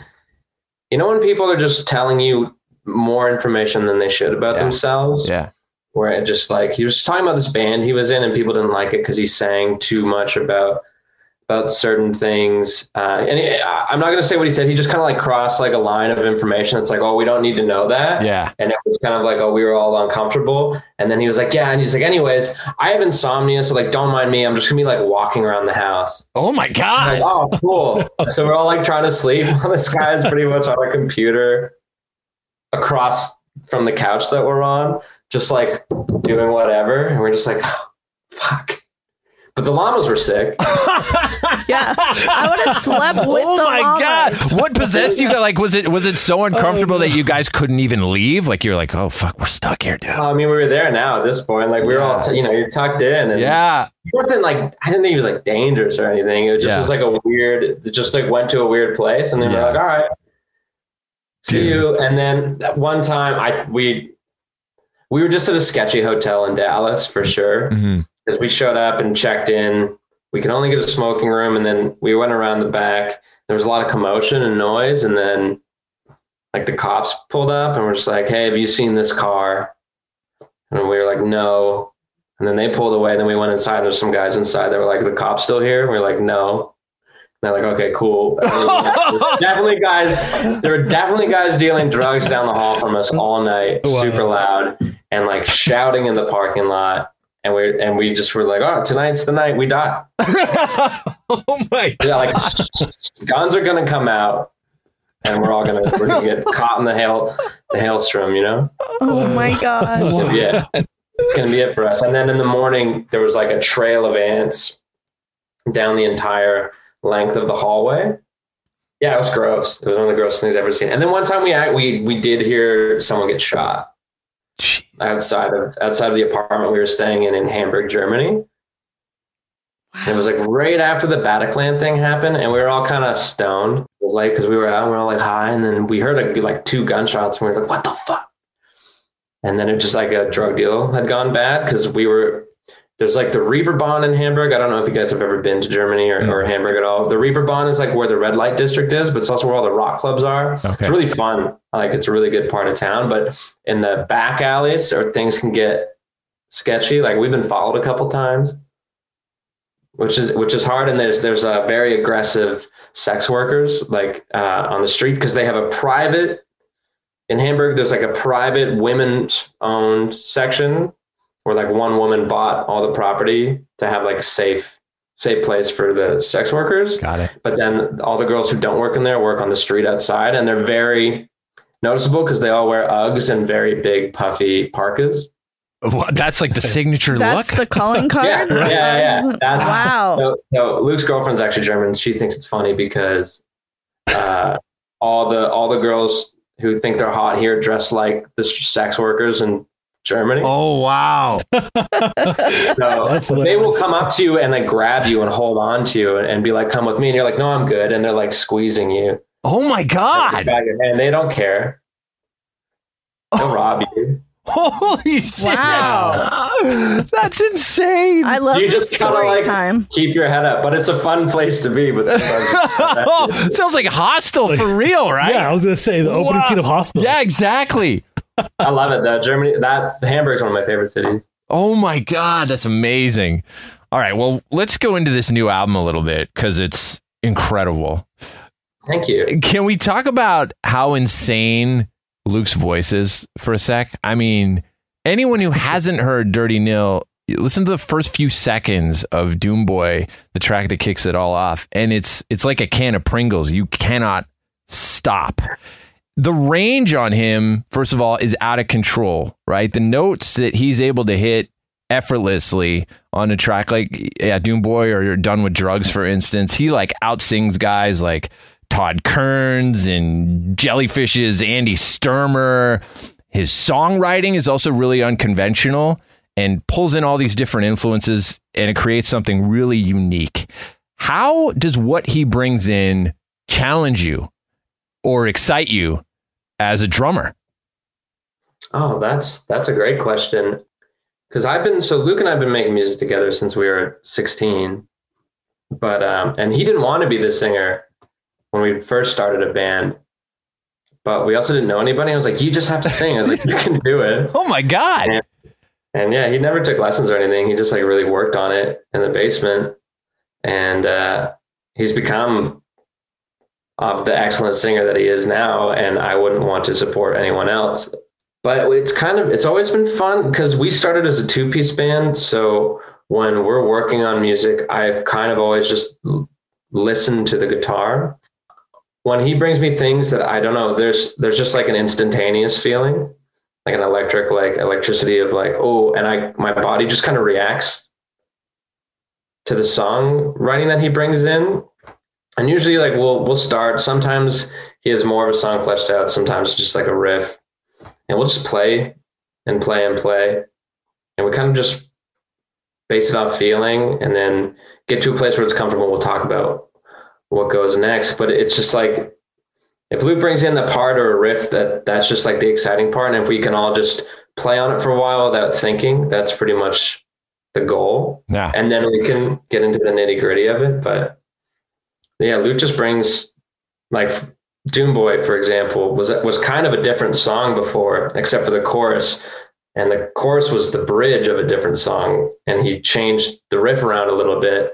You know, when people are just telling you more information than they should about yeah. themselves. Yeah. Where it just like, he was talking about this band he was in and people didn't like it because he sang too much about, about certain things. Uh, and he, I'm not going to say what he said. He just kind of like crossed like a line of information. It's like, oh, we don't need to know that. Yeah. And it was kind of like, oh, we were all uncomfortable. And then he was like, yeah. And he's like, anyways, I have insomnia. So like, don't mind me. I'm just gonna be like walking around the house. Oh my God. Like, oh, cool. So we're all like trying to sleep. This guy's pretty much on a computer across from the couch that we're on, just like doing whatever. And we're just like, oh, fuck, But the llamas were sick. Yeah, I would have slept with oh the llamas. Oh my god! What possessed you? Like, was it was it so uncomfortable oh, that you guys couldn't even leave? Like, you're like, oh fuck, we're stuck here, dude. I mean, we were there now at this point. Like, we were yeah. all, t- you know, you're tucked in, and yeah, it wasn't like I didn't think it was like dangerous or anything. It was just yeah. it was like a weird. It just like went to a weird place, and then yeah. we're like, all right, dude. See you. And then that one time, I we we were just at a sketchy hotel in Dallas for sure. Mm-hmm. Because we showed up and checked in, we could only get a smoking room, and then we went around the back. There was a lot of commotion and noise, and then like the cops pulled up and were just like, "Hey, have you seen this car?" And we were like, "No." And then they pulled away, and then we went inside. There's some guys inside that were like, "The cops still here?" And we were like, "No." And they're like, "Okay, cool." definitely guys. There were definitely guys dealing drugs down the hall from us all night, wow. super loud, and like shouting in the parking lot. And we and we just were like, oh, tonight's the night we die. Oh my god! Yeah, like guns are gonna come out, and we're all gonna we're gonna get caught in the hail the hailstrom, you know? Oh my god! So, yeah, it's gonna be it for us. And then in the morning, there was like a trail of ants down the entire length of the hallway. Yeah, it was gross. It was one of the grossest things I've ever seen. And then one time we we we did hear someone get shot. Jeez. Outside of outside of the apartment we were staying in in Hamburg, Germany. Wow. And it was like right after the Bataclan thing happened, and we were all kind of stoned. It was like because we were out, and we were all like high, and then we heard like, like two gunshots, and we were like, "What the fuck?" And then it just like a drug deal had gone bad because we were there's like the Reeperbahn in Hamburg. I don't know if you guys have ever been to Germany or, mm-hmm. or Hamburg at all. The Reeperbahn is like where the red light district is, but it's also where all the rock clubs are. Okay. It's really fun. Like it's a really good part of town, but in the back alleys or things can get sketchy. Like we've been followed a couple times, which is, which is hard. And there's, there's a very aggressive sex workers like uh, on the street because they have a private in Hamburg. There's like a private women's owned section where like one woman bought all the property to have like safe, safe place for the sex workers. Got it. But then all the girls who don't work in there work on the street outside, and they're very noticeable because they all wear Uggs and very big puffy parkas. Well, that's like the signature that's look. That's the calling card. yeah, yeah, yeah, yeah. That's, wow. So, so Luke's girlfriend's actually German. She thinks it's funny because uh, all the all the girls who think they're hot here dress like the sex workers and. Germany. Oh wow! So they will come up to you and like grab you and hold on to you and, and be like, "Come with me," and you're like, "No, I'm good," and they're like squeezing you. Oh my god! And they don't care. They'll oh. rob you. Holy shit! Wow, that's insane. I love you. This just kind of like time. Keep your head up, but it's a fun place to be. But oh, sounds like Hostel like, for real, right? Yeah, I was gonna say the wow. opening scene of Hostel. Yeah, exactly. I love it though. Germany, that's Hamburg's one of my favorite cities. Oh my god, that's amazing. All right, well, let's go into this new album a little bit because it's incredible. Thank you. Can we talk about how insane Luke's voice is for a sec? I mean, anyone who hasn't heard Dirty Nil, listen to the first few seconds of Doom Boy, the track that kicks it all off, and it's it's like a can of Pringles. You cannot stop. The range on him, first of all, is out of control, right? The notes that he's able to hit effortlessly on a track like yeah, Doom Boy or You're Done With Drugs, for instance, he like outsings guys like Todd Kearns and Jellyfish's Andy Sturmer. His songwriting is also really unconventional and pulls in all these different influences, and it creates something really unique. How does what he brings in challenge you or excite you as a drummer? Oh, that's that's a great question. Because I've been so Luke and I've been making music together since we were sixteen. But um, and he didn't want to be the singer when we first started a band. But we also didn't know anybody. I was like, you just have to sing. I was like, you can do it. Oh my god. And, and yeah, he never took lessons or anything. He just like really worked on it in the basement. And uh, he's become of the excellent singer that he is now, and I wouldn't want to support anyone else. But it's kind of, it's always been fun because we started as a two-piece band. So when we're working on music, I've kind of always just listened to the guitar. When he brings me things that I don't know, there's there's just like an instantaneous feeling, like an electric, like electricity of like, oh, and I my body just kind of reacts to the song writing that he brings in. And usually like we'll, we'll start. Sometimes he has more of a song fleshed out. Sometimes just like a riff, and we'll just play and play and play. And we kind of just base it off feeling and then get to a place where it's comfortable. We'll talk about what goes next, but it's just like, if Luke brings in the part or a riff, that that's just like the exciting part. And if we can all just play on it for a while without thinking, that's pretty much the goal. Yeah. And then we can get into the nitty gritty of it. But yeah, Luke just brings, like Doom Boy, for example, was, was kind of a different song before, except for the chorus. And the chorus was the bridge of a different song. And he changed the riff around a little bit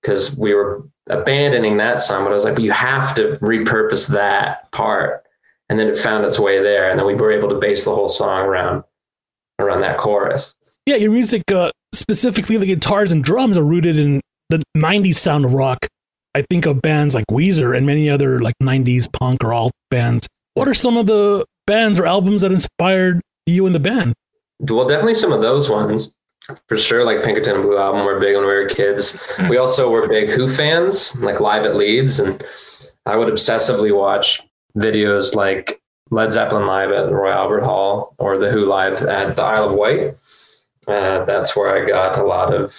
because we were abandoning that song, but I was like, but you have to repurpose that part. And then it found its way there. And then we were able to base the whole song around, around that chorus. Yeah. Your music, uh, specifically the guitars and drums, are rooted in the nineties sound of rock. I think of bands like Weezer and many other like nineties punk or alt bands. What are some of the bands or albums that inspired you and the band? Well, definitely some of those ones for sure. Like Pinkerton and Blue Album were big when we were kids. We also were big Who fans, like Live at Leeds. And I would obsessively watch videos like Led Zeppelin live at the Royal Albert Hall or the Who live at the Isle of Wight. Uh, that's where I got a lot of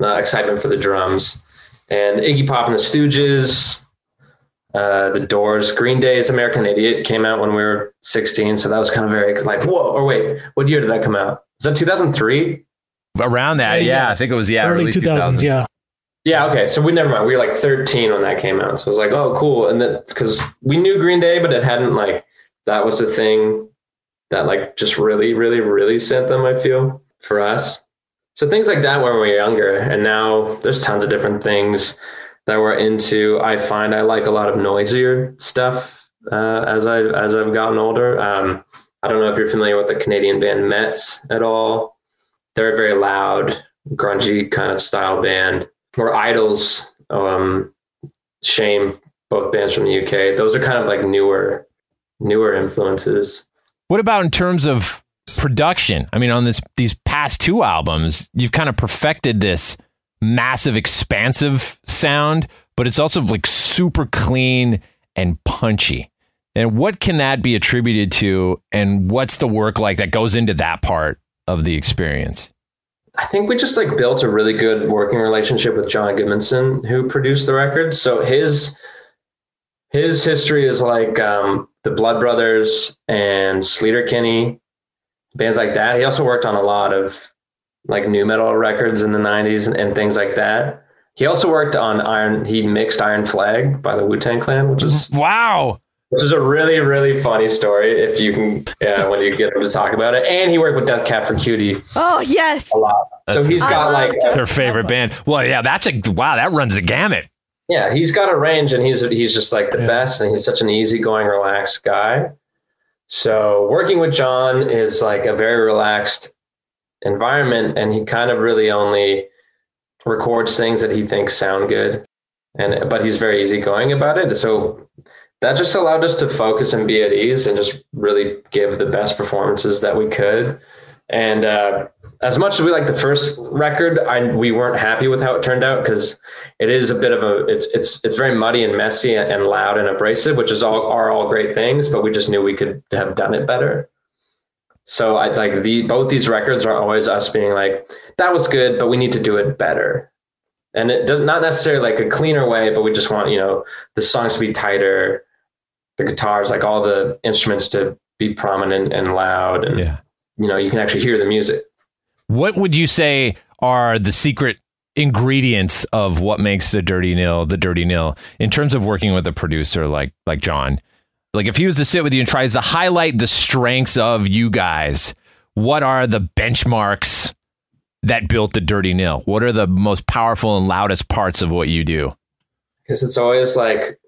uh, excitement for the drums. And Iggy Pop and the Stooges, uh, the Doors, Green Day's American Idiot came out when we were sixteen. So that was kind of very like, whoa, or wait, what year did that come out? Is that two thousand three? Around that, uh, yeah. yeah. I think it was, yeah. Early, early two thousands, two thousands, yeah. Yeah, okay. So we never mind. We were like thirteen when that came out. So I was like, oh, cool. And then because we knew Green Day, but it hadn't like, that was the thing that like just really, really, really sent them, I feel, for us. So things like that when we were younger, and now there's tons of different things that we're into. I find I like a lot of noisier stuff uh, as I as I've gotten older. Um, I don't know if you're familiar with the Canadian band Metz at all. They're a very loud, grungy kind of style band. Or Idols, um, Shame, both bands from the U K. Those are kind of like newer, newer influences. What about in terms of production? I mean, on this these past two albums, you've kind of perfected this massive, expansive sound, but it's also like super clean and punchy. And what can that be attributed to? And what's the work like that goes into that part of the experience? I think we just like built a really good working relationship with John Goodmanson, who produced the record. So his his history is like um, the Blood Brothers and Sleater-Kinney, bands like that. He also worked on a lot of like nu metal records in the nineties and, and things like that. He also worked on Iron. He mixed Iron Flag by the Wu-Tang Clan, which is wow, which is a really really funny story if you can yeah, when you get him to talk about it. And he worked with Death Cab for Cutie. Oh yes, a lot. That's so he's got like that's her favorite band. Well, yeah, that's a wow. That runs the gamut. Yeah, he's got a range, and he's he's just like the yeah. best, and he's such an easygoing, relaxed guy. So working with John is like a very relaxed environment, and he kind of really only records things that he thinks sound good, and but he's very easygoing about it. So that just allowed us to focus and be at ease and just really give the best performances that we could. And uh, as much as we like the first record, I, we weren't happy with how it turned out because it is a bit of a it's it's it's very muddy and messy and, and loud and abrasive, which is all are all great things. But we just knew we could have done it better. So I like the both these records are always us being like, that was good, but we need to do it better. And it does not necessarily like a cleaner way, but we just want, you know, the songs to be tighter, the guitars, like all the instruments to be prominent and loud and. Yeah. You know, you can actually hear the music. What would you say are the secret ingredients of what makes the Dirty Nil the Dirty Nil in terms of working with a producer like like John? Like if he was to sit with you and tries to highlight the strengths of you guys, what are the benchmarks that built the Dirty Nil? What are the most powerful and loudest parts of what you do? Because it's always like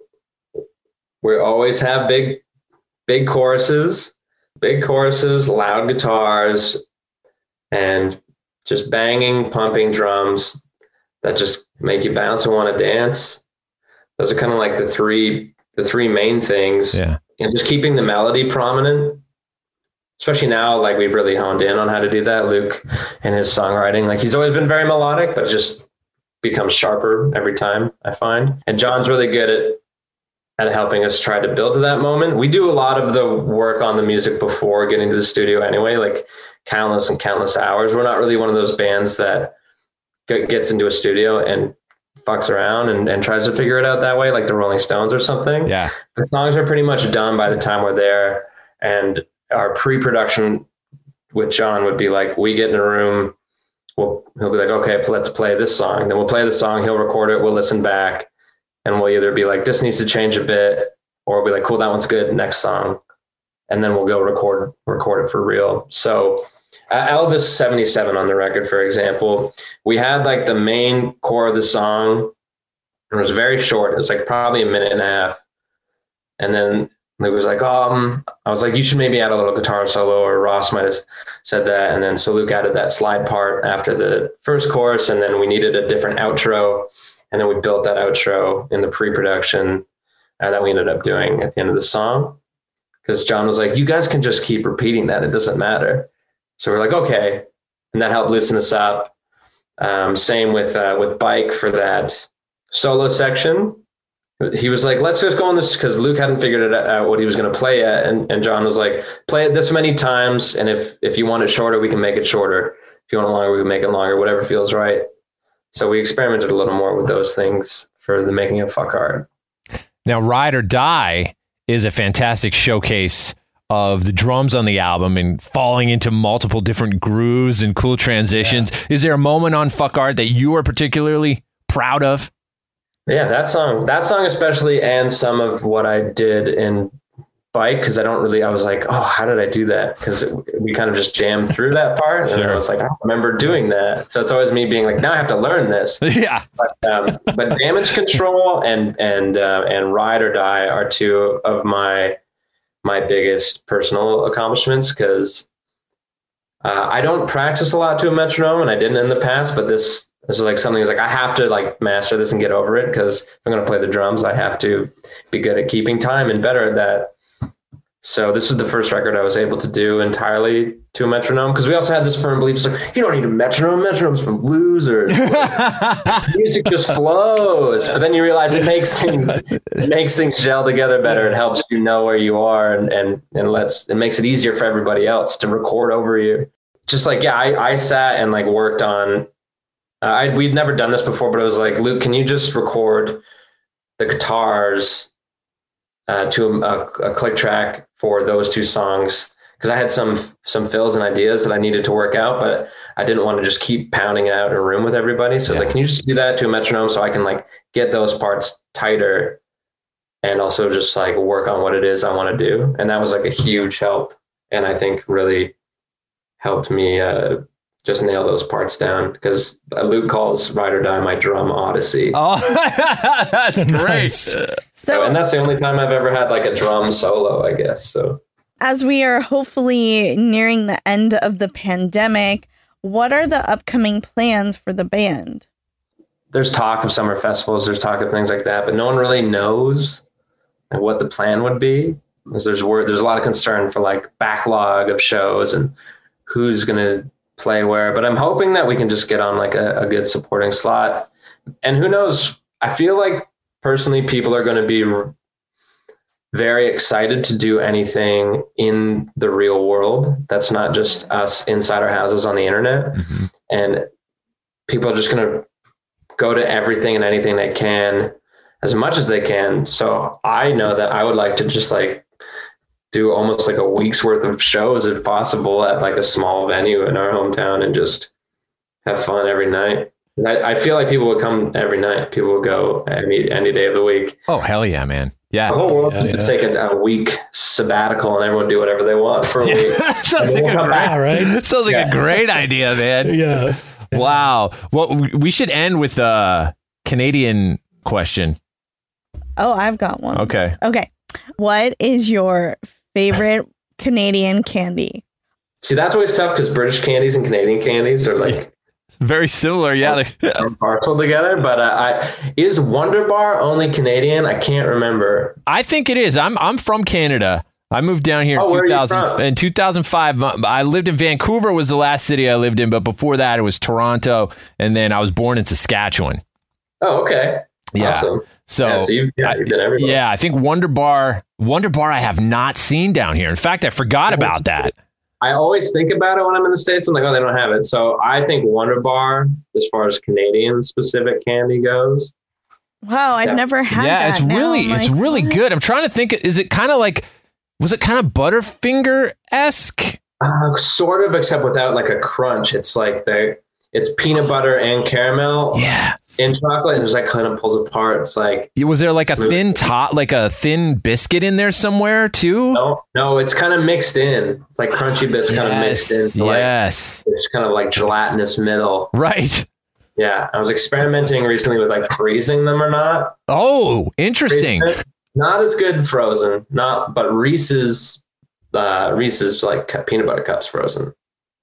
we always have big, big choruses. Big choruses, loud guitars, and just banging, pumping drums that just make you bounce and want to dance. Those are kind of like the three, the three main things. Yeah. And just keeping the melody prominent, especially now, like we've really honed in on how to do that. Luke and his songwriting, like he's always been very melodic, but just becomes sharper every time, I find. And John's really good at, at helping us try to build to that moment. We do a lot of the work on the music before getting to the studio anyway, like countless and countless hours. We're not really one of those bands that g- gets into a studio and fucks around and, and tries to figure it out that way, like the Rolling Stones or something. Yeah. The songs are pretty much done by the time we're there. And our pre-production with John would be like, we get in a room, we'll, he'll be like, okay, let's play this song. Then we'll play the song. He'll record it. We'll listen back. And we'll either be like, this needs to change a bit, or we'll be like, cool, that one's good. Next song. And then we'll go record, record it for real. So uh, Elvis seventy-seven on the record, for example, we had like the main core of the song, and it was very short. It was like probably a minute and a half. And then it was like, um, I was like, you should maybe add a little guitar solo, or Ross might have said that. And then so Luke added that slide part after the first chorus, and then we needed a different outro. And then we built that outro in the pre-production uh, that we ended up doing at the end of the song. Because John was like, you guys can just keep repeating that. It doesn't matter. So we're like, okay. And that helped loosen us up. Um, same with uh, with Bike for that solo section. He was like, let's just go on this, because Luke hadn't figured it out what he was going to play at. And, and John was like, play it this many times. And if, if you want it shorter, we can make it shorter. If you want it longer, we can make it longer, whatever feels right. So we experimented a little more with those things for the making of Fuck Art. Now, Ride or Die is a fantastic showcase of the drums on the album and falling into multiple different grooves and cool transitions. Yeah. Is there a moment on Fuck Art that you are particularly proud of? Yeah, that song, that song especially, and some of what I did in Bike, because I don't really, I was like, oh, how did I do that? Because we kind of just jammed through that part. Sure. And I was like, I don't remember doing that. So it's always me being like, now I have to learn this. Yeah. But, um, but Damage Control and and uh, and Ride or Die are two of my my biggest personal accomplishments, because uh, I don't practice a lot to a metronome, and I didn't in the past, but this... This is like something that's like, I have to like master this and get over it, because if I'm going to play the drums, I have to be good at keeping time and better at that. So this is the first record I was able to do entirely to a metronome, because we also had this firm belief, like, you don't need a metronome. Metronome's for losers. Music just flows. But then you realize it makes things, it makes things gel together better. It helps you know where you are, and, and, and lets, it makes it easier for everybody else to record over you. Just like, yeah, I, I sat and like worked on, Uh, I, we'd never done this before, but it was like, Luke, can you just record the guitars uh, to a, a, a click track for those two songs? Because I had some some fills and ideas that I needed to work out, but I didn't want to just keep pounding it out in a room with everybody. So yeah. I was like, can you just do that to a metronome so I can like get those parts tighter and also just like work on what it is I want to do? And that was like a huge help, and I think really helped me uh just nail those parts down, because Luke calls Ride or Die my drum odyssey. Oh, that's great. Nice. So, and that's the only time I've ever had like a drum solo, I guess. So as we are hopefully nearing the end of the pandemic, what are the upcoming plans for the band? There's talk of summer festivals. There's talk of things like that, but no one really knows what the plan would be. Because there's word, there's a lot of concern for like backlog of shows and who's going to play where, but I'm hoping that we can just get on like a, a good supporting slot. And who knows, I feel like personally people are going to be r- very excited to do anything in the real world that's not just us inside our houses on the internet. Mm-hmm. And people are just going to go to everything and anything they can, as much as they can. So I know that I would like to just like do almost like a week's worth of shows if possible at like a small venue in our hometown and just have fun every night. I, I feel like people would come every night. People would go any, any day of the week. Oh, hell yeah, man. Yeah. The whole world yeah, just yeah. take a, a week sabbatical and everyone do whatever they want for a yeah. week. That sounds like, a great, back, right? that sounds like yeah. a great idea, man. Yeah. Wow. Well, we should end with a Canadian question. Oh, I've got one. Okay. Okay. What is your favorite Canadian candy? See, that's always tough, because British candies and Canadian candies are like very similar. Yeah, they're parceled together. But uh, I is Wonder Bar only Canadian? I can't remember. I think it is. I'm I'm from Canada. I moved down here oh, in two thousand in two thousand five. I lived in Vancouver was the last city I lived in, but before that it was Toronto, and then I was born in Saskatchewan. Oh, okay. Yeah. Awesome. So, yeah, so you've, yeah, you've been everywhere. Yeah, I think Wonder Bar, Wonder Bar I have not seen down here. In fact, I forgot about that. I always think about it when I'm in the States. I'm like, oh, they don't have it. So I think Wonder Bar, as far as Canadian specific candy goes. Wow, I've yeah. never had yeah, that. Yeah, it's now. really, like, it's really what? good. I'm trying to think, is it kind of like, was it kind of Butterfinger-esque? Uh, sort of, except without like a crunch. It's like they, it's peanut butter and caramel. Yeah. In chocolate, and it was like kind of pulls apart. It's like, was there like a smooth. thin top, like a thin biscuit in there somewhere too? No, no, it's kind of mixed in. It's like crunchy bits, yes, kind of mixed in. So yes, like, it's kind of like gelatinous middle. Right. Yeah, I was experimenting recently with like freezing them or not. Oh, interesting. Not as good frozen, not but Reese's, uh, Reese's like peanut butter cups frozen.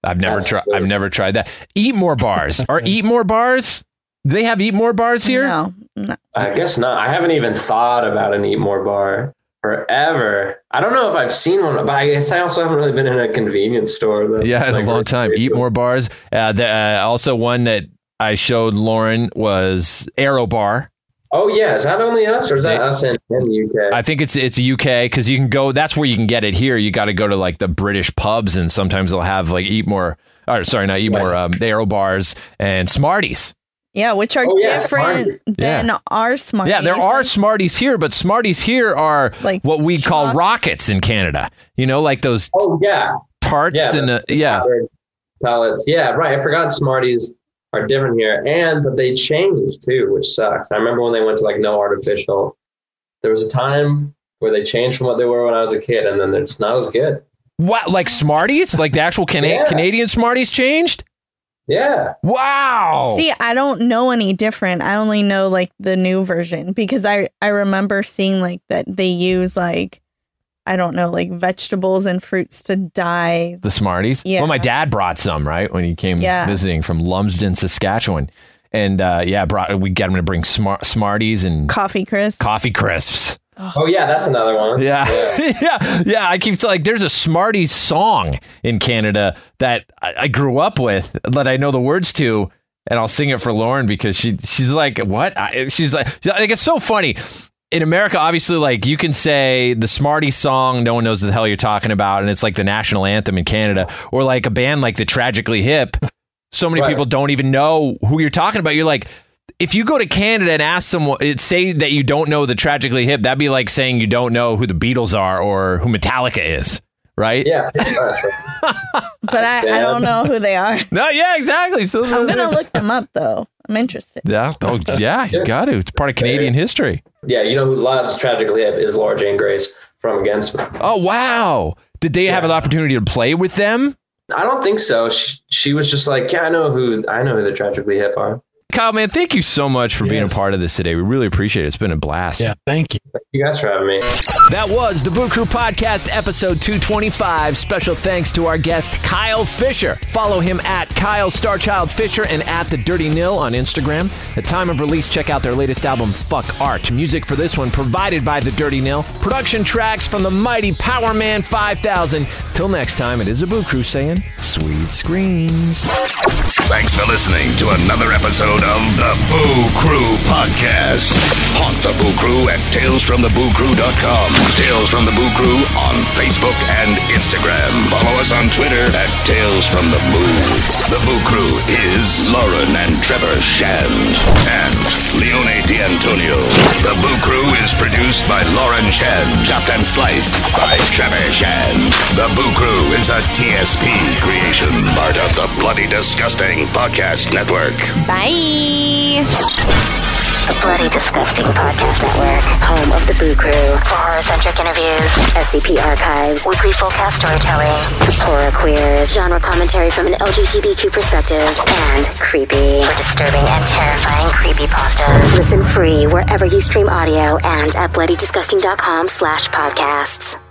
I've never tried. I've never tried that. Eat More Bars or Eat More Bars. They have Eat More Bars here? No, no. I guess not. I haven't even thought about an Eat More Bar forever. I don't know if I've seen one, but I guess I also haven't really been in a convenience store. Though. Yeah, in like a long time. Eat More Bars. Uh, the, uh, also, one that I showed Lauren was Aero Bar. Oh, yeah. Is that only us or is that it, us in, in the U K? I think it's it's U K because you can go. That's where you can get it here. You got to go to like the British pubs and sometimes they'll have like Eat More. Or, sorry, not Eat yeah. More. Um, Aero Bars and Smarties. Yeah, which are oh, yeah, different Smarties. than yeah. our Smarties. Yeah, there are Smarties here, but Smarties here are like what we chocolate. call rockets in Canada. You know, like those oh, yeah. tarts yeah, and uh, yeah. pellets. Yeah, right. I forgot Smarties are different here. And but they changed too, which sucks. I remember when they went to like no artificial. There was a time where they changed from what they were when I was a kid, and then they're just not as good. What, like Smarties? Like the actual Can- yeah. Canadian Smarties changed? Yeah. Wow. See, I don't know any different. I only know like the new version because I, I remember seeing like that they use like, I don't know, like vegetables and fruits to dye. The Smarties? Yeah. Well, my dad brought some, right? When he came yeah. visiting from Lumsden, Saskatchewan. And uh, yeah, brought we got him to bring smart, Smarties and Coffee Crisps. Coffee Crisps. Oh, yeah, that's another one. Yeah. Yeah. yeah. yeah. I keep like there's a Smarties song in Canada that I, I grew up with that I know the words to. And I'll sing it for Lauren because she she's like, what? I, she's like, like, it's so funny. In America, obviously, like you can say the Smarties song. No one knows what the hell you're talking about. And it's like the national anthem in Canada or like a band like the Tragically Hip. So many right. people don't even know who you're talking about. You're like, if you go to Canada and ask someone, say that you don't know the Tragically Hip, that'd be like saying you don't know who the Beatles are or who Metallica is, right? Yeah. but I, I don't know who they are. No, yeah, exactly. So, I'm going to look them up, though. I'm interested. Yeah, oh, yeah, you got to. It's part of Canadian history. Yeah, you know who loves Tragically Hip is Laura Jane Grace from Against Me. Oh, wow. Did they yeah. have an opportunity to play with them? I don't think so. She, she was just like, yeah, I know who I know who the Tragically Hip are. Kyle, man, thank you so much for yes. being a part of this today. We really appreciate it. It's been a blast. Yeah, thank you. Thank you guys for having me. That was the Boo Crew Podcast, episode two twenty-five. Special thanks to our guest, Kyle Fisher. Follow him at Kyle Starchild Fisher and at The Dirty Nil on Instagram. At time of release, check out their latest album, Fuck Art. Music for this one provided by The Dirty Nil. Production tracks from the mighty Power Man five thousand. Till next time, it is the Boo Crew saying, sweet screams. Thanks for listening to another episode of the Boo Crew Podcast. Haunt the Boo Crew at tales from the boo crew dot com. Tales from the Boo Crew on Facebook and Instagram. Follow us on Twitter at Tales from the Boo. The Boo Crew is Lauren and Trevor Shand and Leone D'Antonio. The Boo Crew is produced by Lauren Shand, chopped and sliced by Trevor Shand. The Boo Crew is a T S P creation, part of the Bloody Disgusting Podcast Network. Bye. The Bloody Disgusting Podcast Network, home of the Boo Crew, for horror-centric interviews, S C P archives, weekly full-cast storytelling, horror queers, genre commentary from an L G B T Q perspective, and creepy for disturbing and terrifying creepypastas. Listen free wherever you stream audio and at bloody disgusting dot com slash podcasts.